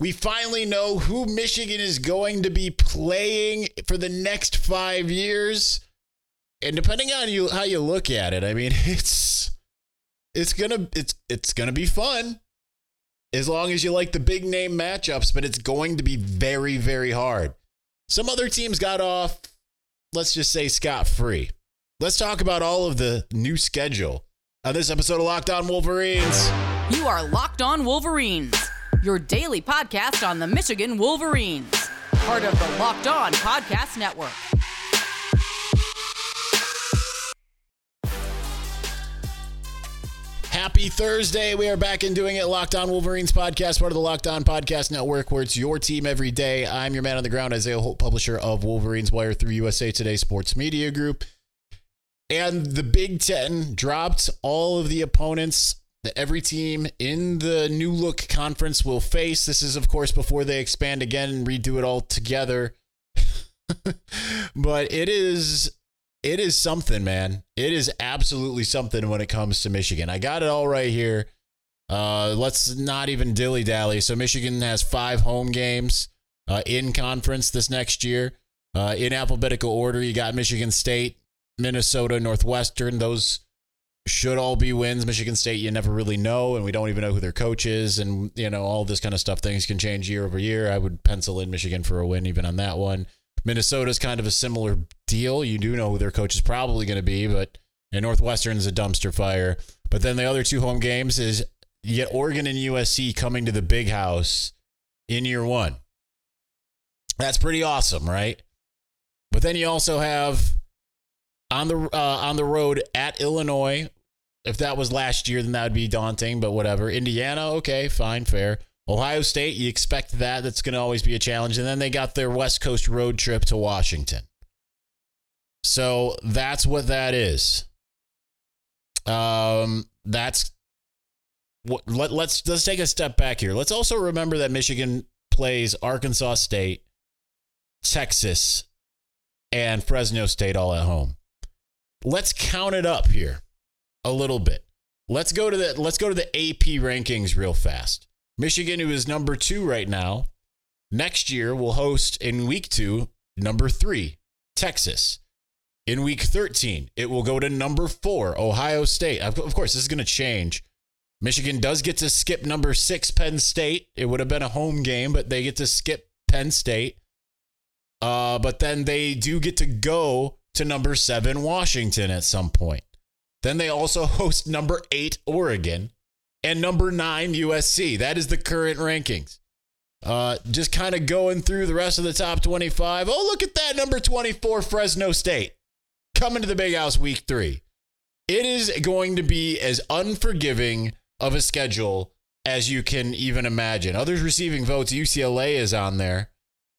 We finally know who Michigan is going to be playing for the next 5 years. And depending on you how you look at it, I mean, it's gonna be fun as long as you like the big name matchups, but it's going to be very, very hard. Some other teams got off, let's just say, scot-free. Let's talk about all of the new schedule on this episode of Locked On Wolverines. You are Locked On Wolverines, your daily podcast on the Michigan Wolverines, part of the Locked On Podcast Network. Happy Thursday. We are back and doing it. Locked On Wolverines podcast, part of the Locked On Podcast Network, where it's your team every day. I'm your man on the ground, Isaiah Holt, publisher of Wolverines Wire through USA Today Sports Media Group. And the Big Ten dropped all of the opponents that every team in the New Look Conference will face. This is, of course, before they expand again and redo it all together. But it is something, man. It is absolutely something when it comes to Michigan. I got it all right here. Let's not even dilly-dally. So Michigan has 5 home games in conference this next year. In alphabetical order, you got Michigan State, Minnesota, Northwestern. Those should all be wins. Michigan State, you never really know, and we don't even know who their coach is, and you know, all this kind of stuff. Things can change year over year. I would pencil in Michigan for a win even on that one. Minnesota's kind of a similar deal. You do know who their coach is probably going to be, but and Northwestern's a dumpster fire. But then the other 2 home games is you get Oregon and USC coming to the Big House in year one. That's pretty awesome, right? But then you also have on the road at Illinois. If that was last year, then that would be daunting, but whatever. Indiana, okay, fine, fair. Ohio State, you expect that. That's going to always be a challenge. And then they got their West Coast road trip to Washington. So that's what that is. Let's take a step back here. Let's also remember that Michigan plays Arkansas State, Texas, and Fresno State all at home. Let's count it up here a little bit. Let's go to the AP rankings real fast. Michigan, who is number 2 right now, next year will host in week 2, number 3, Texas. In week 13, it will go to number 4, Ohio State. Of course, this is going to change. Michigan does get to skip number 6, Penn State. It would have been a home game, but they get to skip Penn State. But then they do get to go to number 7, Washington at some point. Then they also host number 8, Oregon. And number 9, USC. That is the current rankings. Just kind of going through the rest of the top 25. Oh, look at that. Number 24, Fresno State. Coming to the Big House week 3. It is going to be as unforgiving of a schedule as you can even imagine. Others receiving votes. UCLA is on there.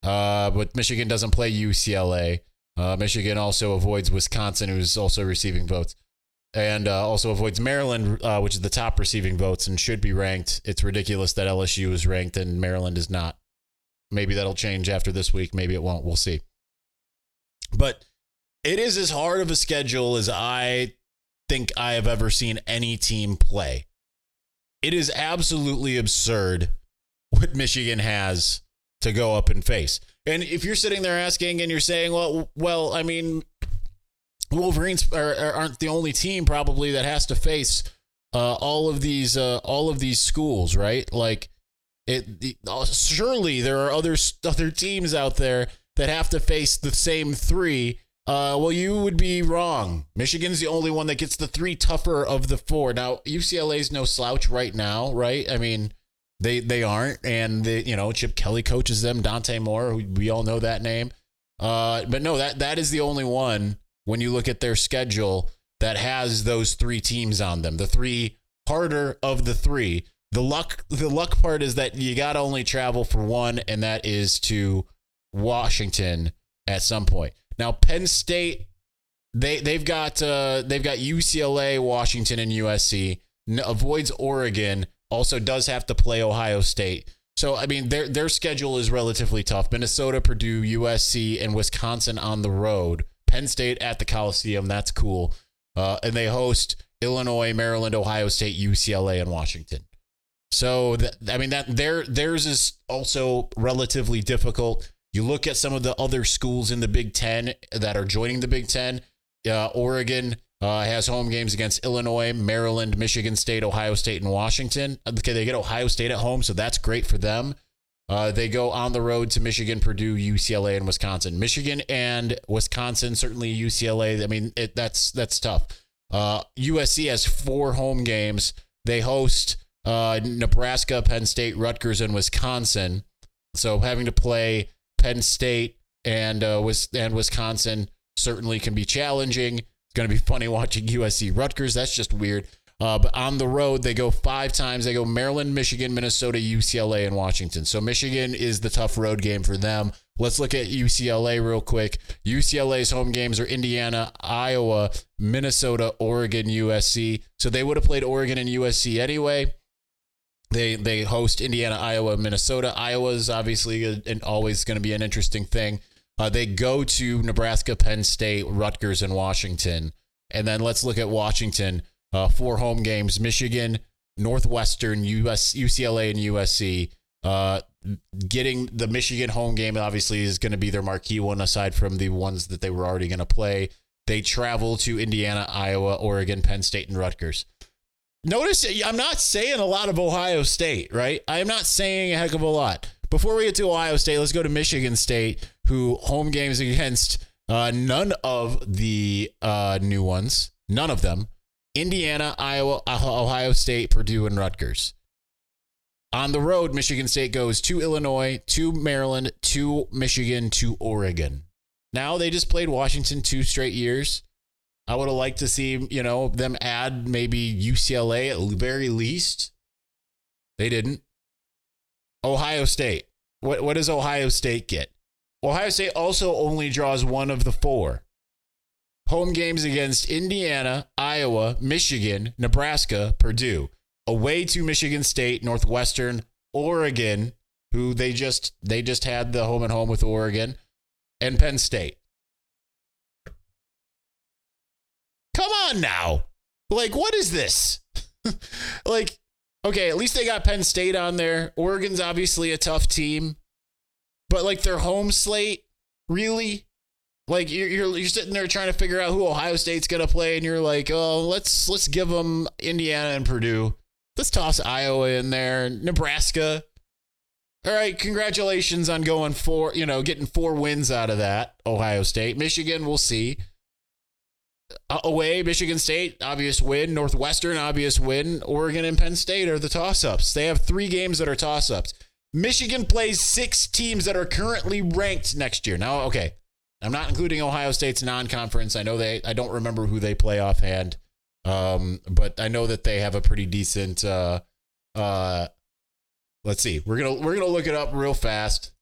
But Michigan doesn't play UCLA. Michigan also avoids Wisconsin, who is also receiving votes. And also avoids Maryland, which is the top receiving votes and should be ranked. It's ridiculous that LSU is ranked and Maryland is not. Maybe that'll change after this week. Maybe it won't. We'll see. But it is as hard of a schedule as I think I have ever seen any team play. It is absolutely absurd what Michigan has to go up and face. And if you're sitting there asking and you're saying, well, I mean, Wolverines aren't the only team probably that has to face all of these schools, right? Like, surely there are other teams out there that have to face the same 3. Well, you would be wrong. Michigan's the only one that gets the 3 tougher of the 4. Now, UCLA's no slouch right now, right? I mean, they aren't, and Chip Kelly coaches them. Dante Moore, we all know that name, but no, that is the only one. When you look at their schedule that has those 3 teams on them, the 3 harder of the 3, the luck part is that you got to only travel for 1, and that is to Washington at some point. Now, Penn State, they've got UCLA, Washington, and USC, avoids Oregon, also does have to play Ohio State. So, I mean, their schedule is relatively tough. Minnesota, Purdue, USC, and Wisconsin on the road. Penn State at the Coliseum, that's cool. And they host Illinois, Maryland, Ohio State, UCLA, and Washington. So, theirs is also relatively difficult. You look at some of the other schools in the Big Ten that are joining the Big Ten. Oregon has home games against Illinois, Maryland, Michigan State, Ohio State, and Washington. Okay, they get Ohio State at home, so that's great for them. They go on the road to Michigan, Purdue, UCLA, and Wisconsin. Michigan and Wisconsin, certainly UCLA. I mean, that's tough. USC has 4 home games. They host Nebraska, Penn State, Rutgers, and Wisconsin. So having to play Penn State and Wisconsin certainly can be challenging. It's going to be funny watching USC Rutgers. That's just weird. But on the road, they go 5 times. They go Maryland, Michigan, Minnesota, UCLA, and Washington. So Michigan is the tough road game for them. Let's look at UCLA real quick. UCLA's home games are Indiana, Iowa, Minnesota, Oregon, USC. So they would have played Oregon and USC anyway. They host Indiana, Iowa, Minnesota. Iowa is obviously and always going to be an interesting thing. They go to Nebraska, Penn State, Rutgers, and Washington. And then let's look at Washington. 4 home games, Michigan, Northwestern, UCLA, and USC. Getting the Michigan home game, obviously, is going to be their marquee one, aside from the ones that they were already going to play. They travel to Indiana, Iowa, Oregon, Penn State, and Rutgers. Notice I'm not saying a lot of Ohio State, right? I am not saying a heck of a lot. Before we get to Ohio State, let's go to Michigan State, who home games against none of the new ones, none of them. Indiana, Iowa, Ohio State, Purdue, and Rutgers. On the road, Michigan State goes to Illinois, to Maryland, to Michigan, to Oregon. Now they just played Washington 2 straight years. I would have liked to see, them add maybe UCLA at the very least. They didn't. Ohio State. What does Ohio State get? Ohio State also only draws one of the 4. Home games against Indiana, Iowa, Michigan, Nebraska, Purdue. Away to Michigan State, Northwestern, Oregon, who they just had the home and home with Oregon, and Penn State. Come on now. What is this? Okay, at least they got Penn State on there. Oregon's obviously a tough team. But their home slate, really? You're sitting there trying to figure out who Ohio State's going to play, and you're like, oh, let's give them Indiana and Purdue. Let's toss Iowa in there, Nebraska. All right, congratulations on going getting 4 wins out of that, Ohio State. Michigan, we'll see. Away, Michigan State, obvious win. Northwestern, obvious win. Oregon and Penn State are the toss-ups. They have 3 games that are toss-ups. Michigan plays 6 teams that are currently ranked next year. Now, okay. I'm not including Ohio State's non-conference. I don't remember who they play offhand, but I know that they have a pretty decent. Let's see. We're gonna look it up real fast.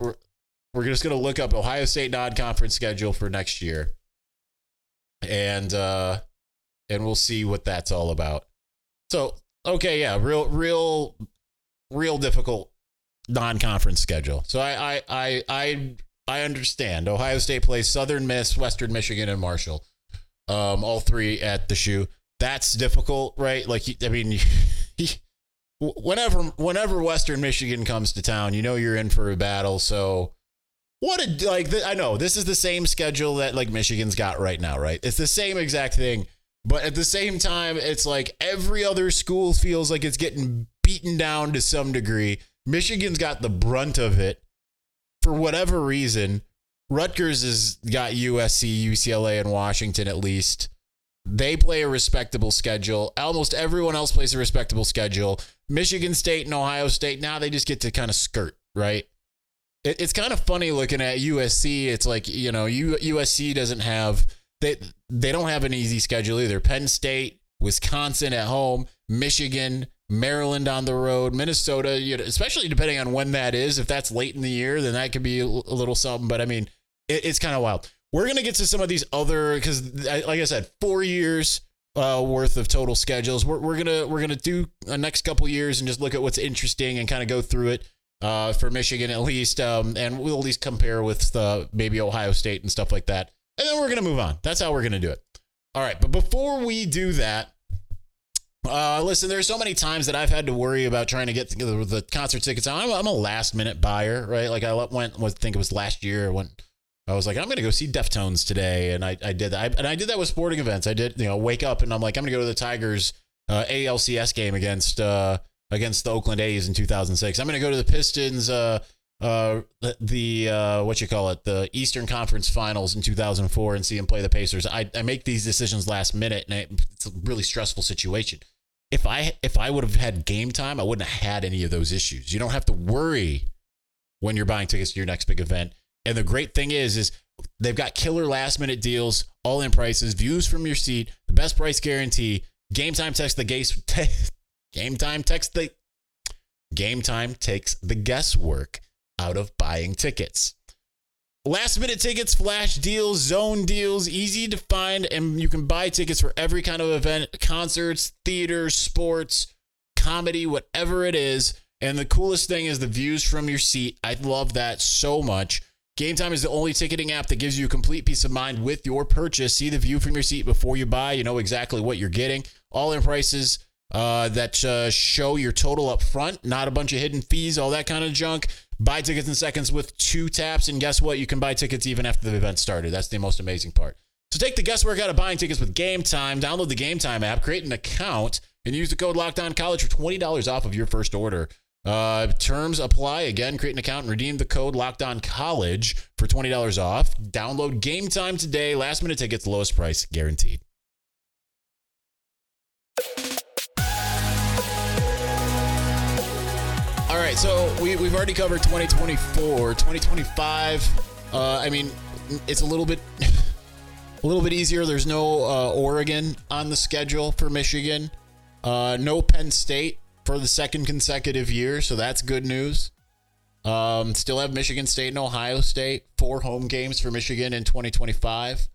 We're just gonna look up Ohio State non-conference schedule for next year, and we'll see what that's all about. So okay, yeah, real difficult non-conference schedule. So I understand. Ohio State plays Southern Miss, Western Michigan, and Marshall. All 3 at the shoe. That's difficult, right? Whenever Western Michigan comes to town, you're in for a battle. So I know this is the same schedule that Michigan's got right now, right? It's the same exact thing. But at the same time, it's every other school feels like it's getting beaten down to some degree. Michigan's got the brunt of it. For whatever reason, Rutgers has got USC, UCLA, and Washington at least. They play a respectable schedule. Almost everyone else plays a respectable schedule. Michigan State and Ohio State, now they just get to kind of skirt, right? It's kind of funny looking at USC. It's USC doesn't have – they don't have an easy schedule either. Penn State, Wisconsin at home, Michigan – Maryland on the road, Minnesota, especially depending on when that is. If that's late in the year, then that could be a little something. But, it's kind of wild. We're going to get to some of these other, because, like I said, 4 years worth of total schedules. We're gonna do the next couple years and just look at what's interesting and kind of go through it for Michigan at least. And we'll at least compare with maybe Ohio State and stuff like that. And then we're going to move on. That's how we're going to do it. All right. But before we do that, Listen, there's so many times that I've had to worry about trying to get together the concert tickets. I'm a last minute buyer, right? Like I went, I think it was last year when I was like, I'm going to go see Deftones today. And I did that. I did that with sporting events. I did, wake up and I'm like, I'm going to go to the Tigers ALCS game against the Oakland A's in 2006. I'm going to go to the Pistons, the Eastern Conference Finals in 2004 and see him play the Pacers. I make these decisions last minute, and it's a really stressful situation. If I would have had Game Time, I wouldn't have had any of those issues. You don't have to worry when you're buying tickets to your next big event. And the great thing is they've got killer last minute deals, all in prices, views from your seat, the best price guarantee. Game Time takes the Game Time takes the guesswork out of buying tickets. Last minute tickets, flash deals, zone deals, easy to find, and you can buy tickets for every kind of event, concerts, theater, sports, comedy, whatever it is. And the coolest thing is the views from your seat. I love that so much. Game Time is the only ticketing app that gives you complete peace of mind with your purchase. See the view from your seat before you buy. You know exactly what you're getting. All in prices that show your total up front, not a bunch of hidden fees, all that kind of junk. Buy tickets in seconds with 2 taps, and guess what? You can buy tickets even after the event started. That's the most amazing part. So take the guesswork out of buying tickets with Game Time. Download the Game Time app, create an account, and use the code LOCKEDONCOLLEGE for $20 off of your first order. Terms apply. Again, create an account and redeem the code LOCKEDONCOLLEGE for $20 off. Download Game Time today. Last minute tickets, lowest price guaranteed. All right, so we've already covered 2024, 2025. I mean, it's a little bit easier. There's no Oregon on the schedule for Michigan. No Penn State for the second consecutive year, so that's good news. Still have Michigan State and Ohio State. 4 home games for Michigan in 2025.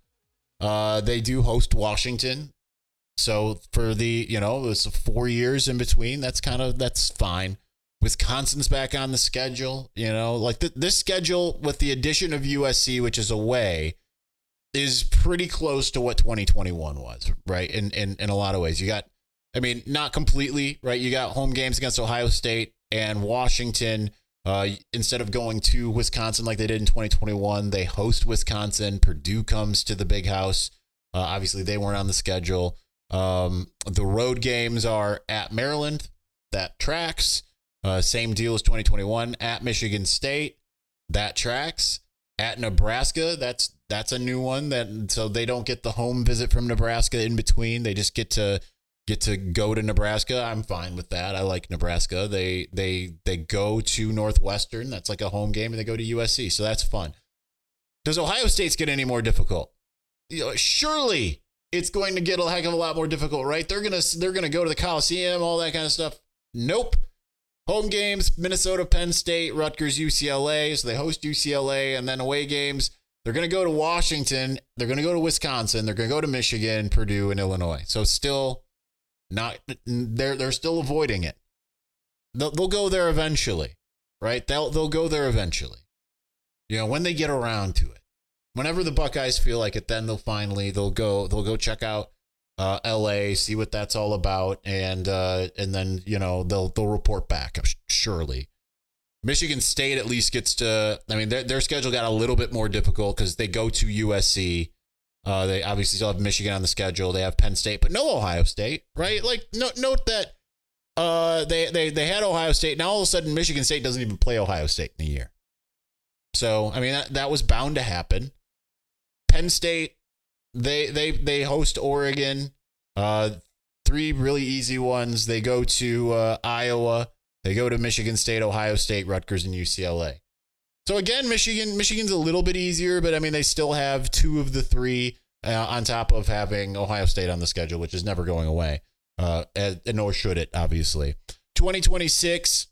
They do host Washington. So for the, it's 4 years in between. That's fine. Wisconsin's back on the schedule, this schedule with the addition of USC, which is away, is pretty close to what 2021 was, right? In a lot of ways. You got, not completely, right? You got home games against Ohio State and Washington. Instead of going to Wisconsin like they did in 2021, they host Wisconsin. Purdue comes to the Big House. Obviously, they weren't on the schedule. The road games are at Maryland. That tracks. Same deal as 2021. At Michigan State, that tracks. At Nebraska, that's a new one. So they don't get the home visit from Nebraska in between. They just get to go to Nebraska. I'm fine with that. I like Nebraska. They go to Northwestern. That's like a home game, and they go to USC. So that's fun. Does Ohio State's get any more difficult? Surely it's going to get a heck of a lot more difficult, right? They're gonna go to the Coliseum, all that kind of stuff. Nope. Home games, Minnesota, Penn State, Rutgers, UCLA. So they host UCLA, and then away games. They're going to go to Washington. They're going to go to Wisconsin. They're going to go to Michigan, Purdue, and Illinois. So still not – they're still avoiding it. They'll go there eventually, right? They'll go there eventually. When they get around to it. Whenever the Buckeyes feel like it, then they'll go check out LA, see what that's all about, and then they'll report back. Surely, Michigan State at least gets to. Their schedule got a little bit more difficult because they go to USC. They obviously still have Michigan on the schedule. They have Penn State, but no Ohio State, right? Like note that they had Ohio State. Now all of a sudden, Michigan State doesn't even play Ohio State in a year. So that was bound to happen. Penn State. They host Oregon, 3 really easy ones. They go to Iowa. They go to Michigan State, Ohio State, Rutgers, and UCLA. So again, Michigan's a little bit easier, but they still have 2 of the 3 on top of having Ohio State on the schedule, which is never going away, and nor should it, obviously. 2026,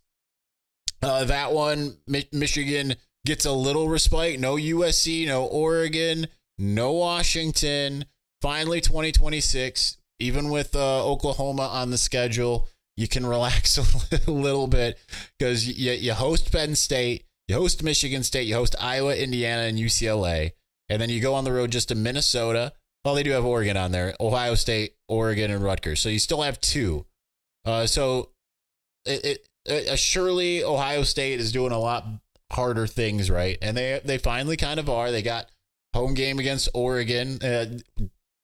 that one, Michigan gets a little respite. No USC, no Oregon. No Washington. Finally, 2026, even with Oklahoma on the schedule, you can relax a little bit because you host Penn State, you host Michigan State, you host Iowa, Indiana, and UCLA, and then you go on the road just to Minnesota, Well, they do have Oregon on there. Ohio State, Oregon, and Rutgers. So you still have two. So surely Ohio State is doing a lot harder things, right? And they finally kind of are. They got home game against Oregon.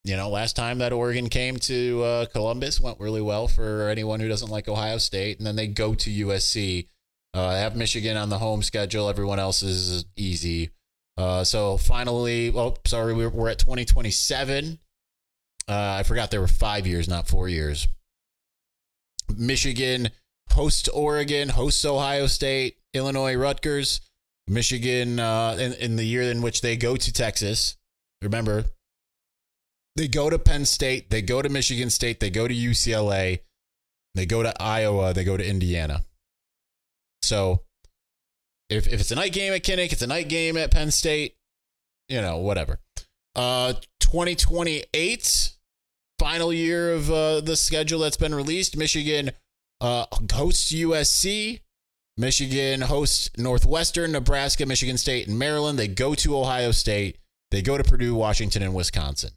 Last time that Oregon came to Columbus, went really well for anyone who doesn't like Ohio State. And then they go to USC. Have Michigan on the home schedule. Everyone else is easy. We're at 2027. I forgot there were 5 years, not 4 years. Michigan hosts Oregon, hosts Ohio State, Illinois, Rutgers. Michigan in the year in which they go to Texas. Remember, they go to Penn State. They go to Michigan State. They go to UCLA. They go to Iowa. They go to Indiana. So if it's a night game at Kinnick, it's a night game at Penn State, whatever. 2028, final year of the schedule that's been released. Michigan hosts USC. Michigan hosts Northwestern, Nebraska, Michigan State, and Maryland. They go to Ohio State. They go to Purdue, Washington, and Wisconsin.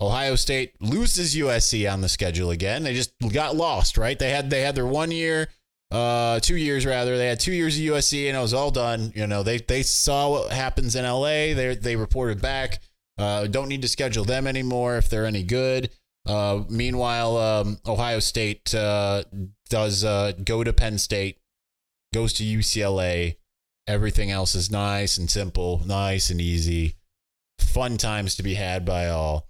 Ohio State loses USC on the schedule again. They just got lost, right? They had their 1 year. 2 years rather. They had 2 years of USC and it was all done. They saw what happens in LA. They reported back. Don't need to schedule them anymore if they're any good. Meanwhile, Ohio State does go to Penn State, goes to UCLA. Everything else is nice and simple, nice and easy. Fun times to be had by all.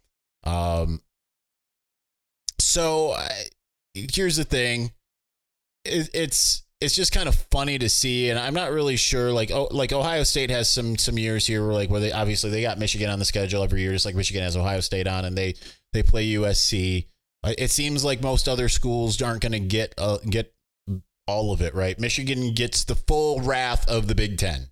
Here's the thing. It's just kind of funny to see, and I'm not really sure. Like Ohio State has some years here where they obviously they got Michigan on the schedule every year, just like Michigan has Ohio State on, and they play USC. It seems like most other schools aren't going to get all of it right. Michigan gets the full wrath of the Big Ten.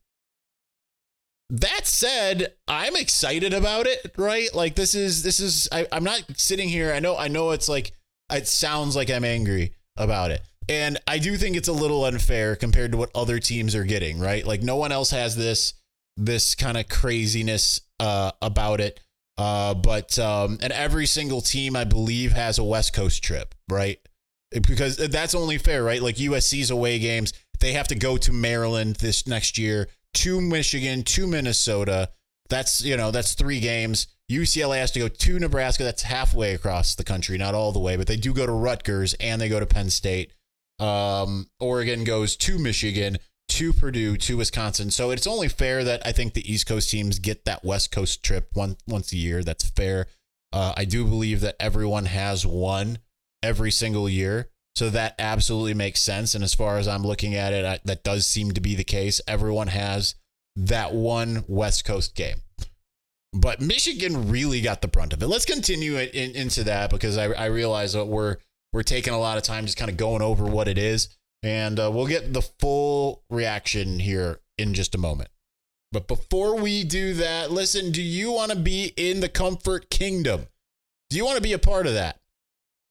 That said, I'm excited about it, right? Like this is I'm not sitting here. I know it's like it sounds like I'm angry about it. And I do think it's a little unfair compared to what other teams are getting, right? Like no one else has this kind of craziness about it. And every single team, I believe, has a West Coast trip, right? Because that's only fair, right? Like USC's away games, they have to go to Maryland this next year, to Michigan, to Minnesota. That's three games. UCLA has to go to Nebraska. That's halfway across the country, not all the way, but they do go to Rutgers and they go to Penn State. Oregon goes to Michigan, to Purdue, to Wisconsin. So it's only fair that I think the East Coast teams get that West Coast trip once a year. That's fair. I do believe that everyone has one every single year. So that absolutely makes sense. And as far as I'm looking at it, that does seem to be the case. Everyone has that one West Coast game. But Michigan really got the brunt of it. Let's continue it into that because I realize that we're taking a lot of time just kind of going over what it is. And we'll get the full reaction here in just a moment. But before we do that, listen, do you want to be in the comfort kingdom? Do you want to be a part of that?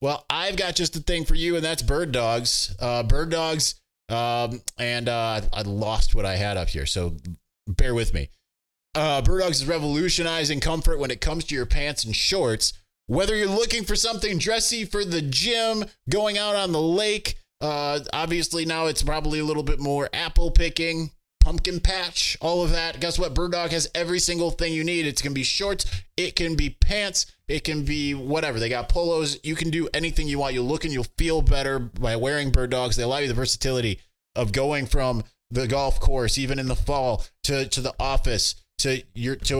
Well, I've got just a thing for you, and that's Bird Dogs. I lost what I had up here, so bear with me. Bird Dogs is revolutionizing comfort when it comes to your pants and shorts. Whether you're looking for something dressy for the gym, going out on the lake, obviously now it's probably a little bit more apple picking, pumpkin patch, all of that. Guess what? Bird Dog has every single thing you need. It can be shorts. It can be pants. It can be whatever. They got polos. You can do anything you want. You'll look and you'll feel better by wearing Bird Dogs. They allow you the versatility of going from the golf course, even in the fall, to the office, to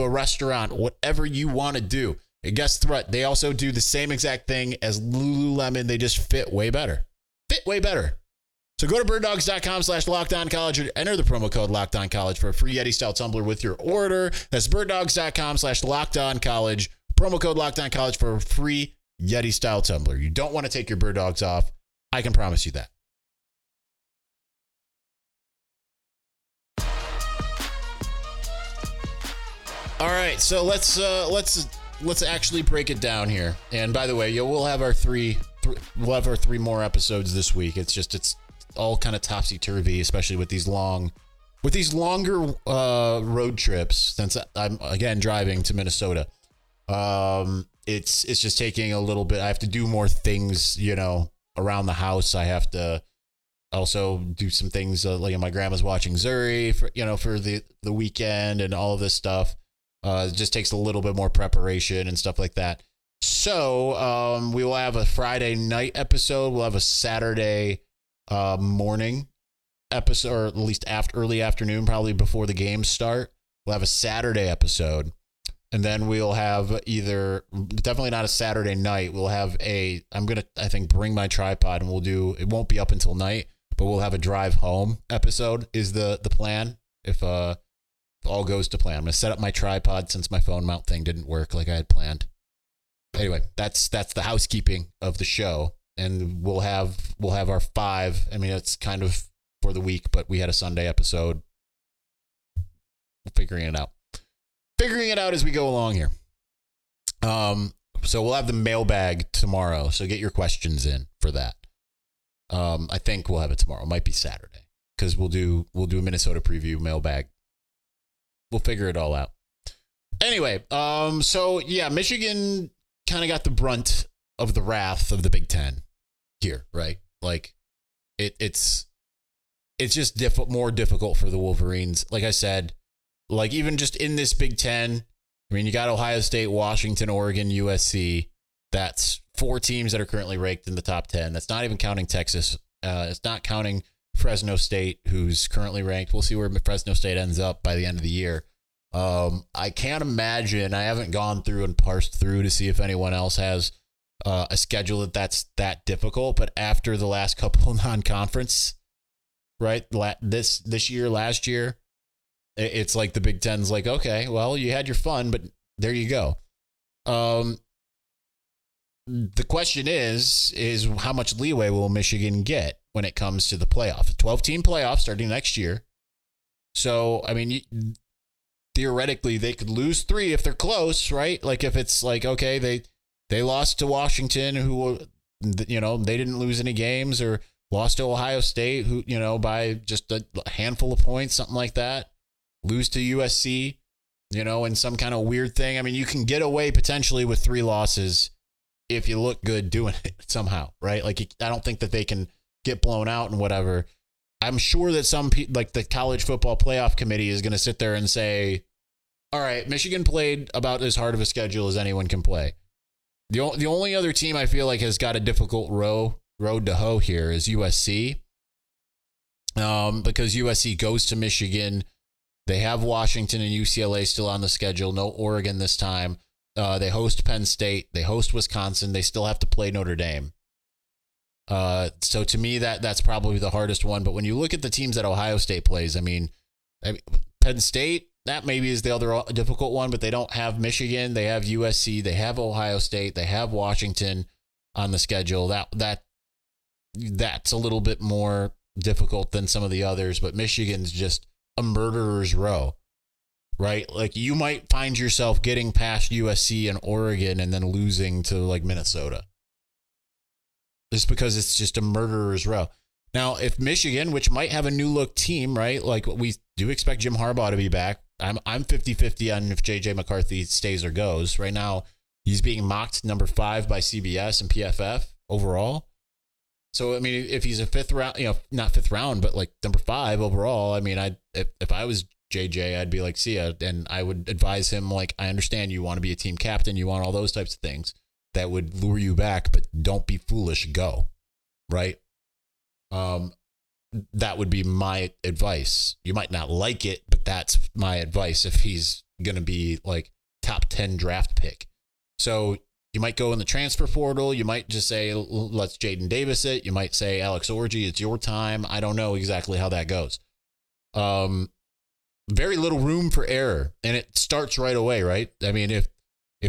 a restaurant, whatever you want to do. And guess what? They also do the same exact thing as Lululemon. They just fit way better. So go to birddogs.com/lockedoncollege or enter the promo code LockedOnCollege for a free Yeti-style tumbler with your order. That's birddogs.com/lockedoncollege. Promo code LockedOnCollege for a free Yeti-style tumbler. You don't want to take your Bird Dogs off. I can promise you that. All right, so let's actually break it down here. And by the way, we'll have our three more episodes this week. It's all kind of topsy-turvy, especially with these longer road trips. Since I'm again driving to Minnesota, it's just taking a little bit. I have to do more things, you know, around the house. I have to also do some things like my grandma's watching Zuri for, you know, for the weekend and all of this stuff. It just takes a little bit more preparation and stuff like that. So we will have a Friday night episode. We'll have a Saturday morning episode, or at least early afternoon, probably before the games start. We'll have a Saturday episode, and then we'll have definitely not a Saturday night. We'll have I think bring my tripod, and we'll do, it won't be up until night, but we'll have a drive home episode is the plan. If all goes to plan, I'm going to set up my tripod since my phone mount thing didn't work like I had planned. Anyway, that's the housekeeping of the show, and we'll have our five. I mean, it's kind of for the week, but we had a Sunday episode. Figuring it out as we go along here. So we'll have the mailbag tomorrow. So get your questions in for that. I think we'll have it tomorrow. It might be Saturday because we'll do a Minnesota preview mailbag. We'll figure it all out. Anyway, so yeah, Michigan kind of got the brunt of the wrath of the Big Ten here, right? Like it's just more difficult for the Wolverines. Like I said, like even just in this Big Ten, I mean, you got Ohio State, Washington, Oregon, USC. That's four teams that are currently ranked in the top 10. That's not even counting Texas. It's not counting Fresno State, who's currently ranked. We'll see where Fresno State ends up by the end of the year. I can't imagine. I haven't gone through and parsed through to see if anyone else has a schedule that's that difficult. But after the last couple of non-conference, right, this year, last year, it's like the Big Ten's like, okay, well, you had your fun, but there you go. The question is how much leeway will Michigan get when it comes to the playoff? A 12-team playoff starting next year. So, I mean, theoretically, they could lose three if they're close, right? Like if it's like, okay, they lost to Washington, who, you know, they didn't lose any games, or lost to Ohio State, who, you know, by just a handful of points, something like that. Lose to USC, you know, in some kind of weird thing. I mean, you can get away potentially with three losses if you look good doing it somehow, right? Like, I don't think that they can get blown out and whatever. I'm sure that some people, like the college football playoff committee, is going to sit there and say, all right, Michigan played about as hard of a schedule as anyone can play. The only other team I feel like has got a difficult road to hoe here is USC, because USC goes to Michigan. They have Washington and UCLA still on the schedule. No Oregon this time. They host Penn State. They host Wisconsin. They still have to play Notre Dame. So to me, that's probably the hardest one. But when you look at the teams that Ohio State plays, I mean Penn State, that maybe is the other difficult one, but they don't have Michigan. They have USC. They have Ohio State. They have Washington on the schedule. That's a little bit more difficult than some of the others, but Michigan's just a murderer's row, right? Like you might find yourself getting past USC and Oregon and then losing to like Minnesota, just because it's just a murderer's row. Now, if Michigan, which might have a new look team, right? Like we do expect Jim Harbaugh to be back. I'm 50-50 on if JJ McCarthy stays or goes. Right now, he's being mocked number 5 by CBS and PFF overall. So, I mean, if he's a fifth round, you know, not fifth round, but like number 5 overall, I mean, if I was JJ, I'd be like, see ya. And I would advise him, like, I understand you want to be a team captain. You want all those types of things that would lure you back, but don't be foolish. Go. Right. That would be my advice. You might not like it, but that's my advice. If he's going to be like top 10 draft pick. So, you might go in the transfer portal. You might just say, let's Jaden Davis it. You might say, Alex Orji, it's your time. I don't know exactly how that goes. Very little room for error. And it starts right away, right? I mean, if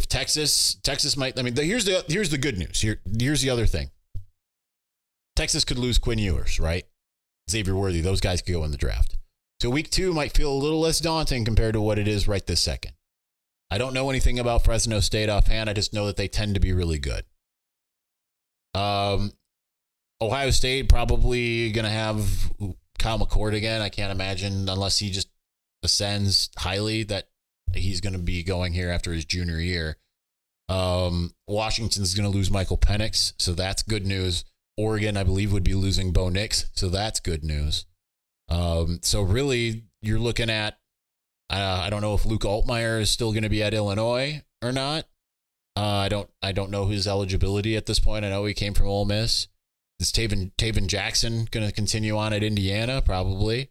Texas might, I mean, here's the good news. Here's the other thing. Texas could lose Quinn Ewers, right? Xavier Worthy, those guys could go in the draft. So week 2 might feel a little less daunting compared to what it is right this second. I don't know anything about Fresno State offhand. I just know that they tend to be really good. Ohio State probably going to have Kyle McCord again. I can't imagine, unless he just ascends highly, that he's going to be going here after his junior year. Washington's going to lose Michael Penix, so that's good news. Oregon, I believe, would be losing Bo Nix, so that's good news. So really, you're looking at, I don't know if Luke Altmaier is still going to be at Illinois or not. I don't know his eligibility at this point. I know he came from Ole Miss. Is Taven Jackson going to continue on at Indiana? Probably.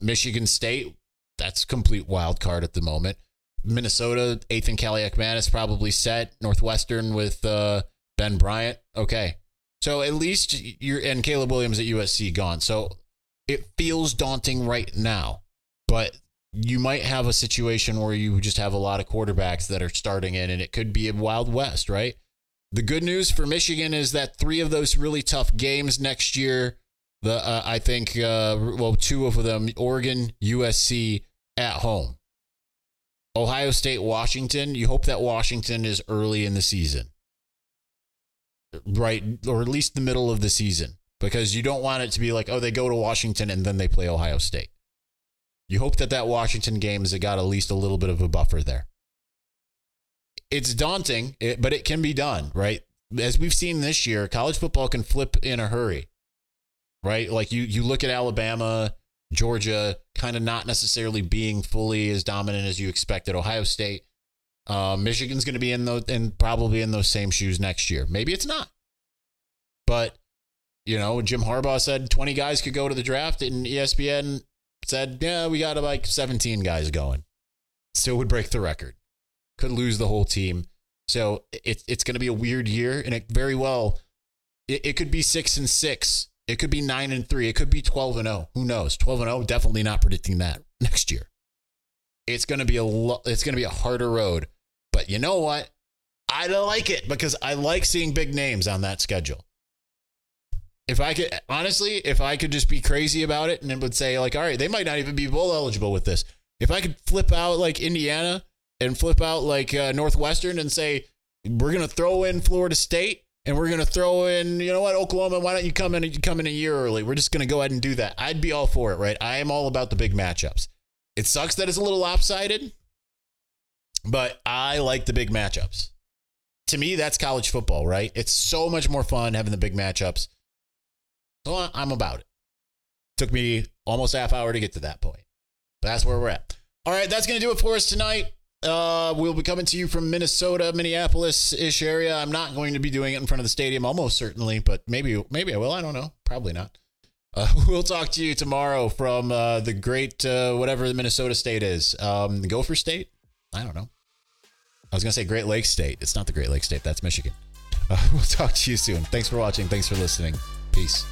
Michigan State, that's complete wild card at the moment. Minnesota, Ethan Kalyakmanis probably set. Northwestern with Ben Bryant. Okay. So at least and Caleb Williams at USC gone. So it feels daunting right now, but you might have a situation where you just have a lot of quarterbacks that are starting in, and it could be a Wild West, right? The good news for Michigan is that three of those really tough games next year, two of them, Oregon, USC at home. Ohio State, Washington, you hope that Washington is early in the season, right? Or at least the middle of the season, because you don't want it to be like, oh, they go to Washington and then they play Ohio State. You hope that Washington game has got at least a little bit of a buffer there. It's daunting, but it can be done, right? As we've seen this year, college football can flip in a hurry, right? Like you look at Alabama, Georgia, kind of not necessarily being fully as dominant as you expected. Ohio State, Michigan's going to be in those same shoes next year. Maybe it's not, but you know, Jim Harbaugh said 20 guys could go to the draft, and ESPN said, yeah, we got like 17 guys going. Still would break the record. Could lose the whole team. So it's going to be a weird year, and it very well, it could be 6-6. It could be 9-3. It could be 12-0. Who knows? 12-0. Definitely not predicting that next year. It's going to be a harder road, but you know what? I like it because I like seeing big names on that schedule. If I could just be crazy about it and then would say like, all right, they might not even be bowl eligible with this. If I could flip out like Indiana and flip out like Northwestern and say, we're going to throw in Florida State and we're going to throw in, you know what, Oklahoma, why don't you come in a year early? We're just going to go ahead and do that. I'd be all for it, right? I am all about the big matchups. It sucks that it's a little lopsided, but I like the big matchups. To me, that's college football, right? It's so much more fun having the big matchups. So I'm about it. Took me almost half hour to get to that point. But that's where we're at. All right, that's going to do it for us tonight. We'll be coming to you from Minnesota, Minneapolis-ish area. I'm not going to be doing it in front of the stadium, almost certainly, but maybe I will. I don't know. Probably not. We'll talk to you tomorrow from the great whatever the Minnesota state is. The Gopher State? I don't know. I was going to say Great Lakes State. It's not the Great Lakes State. That's Michigan. We'll talk to you soon. Thanks for watching. Thanks for listening. Peace.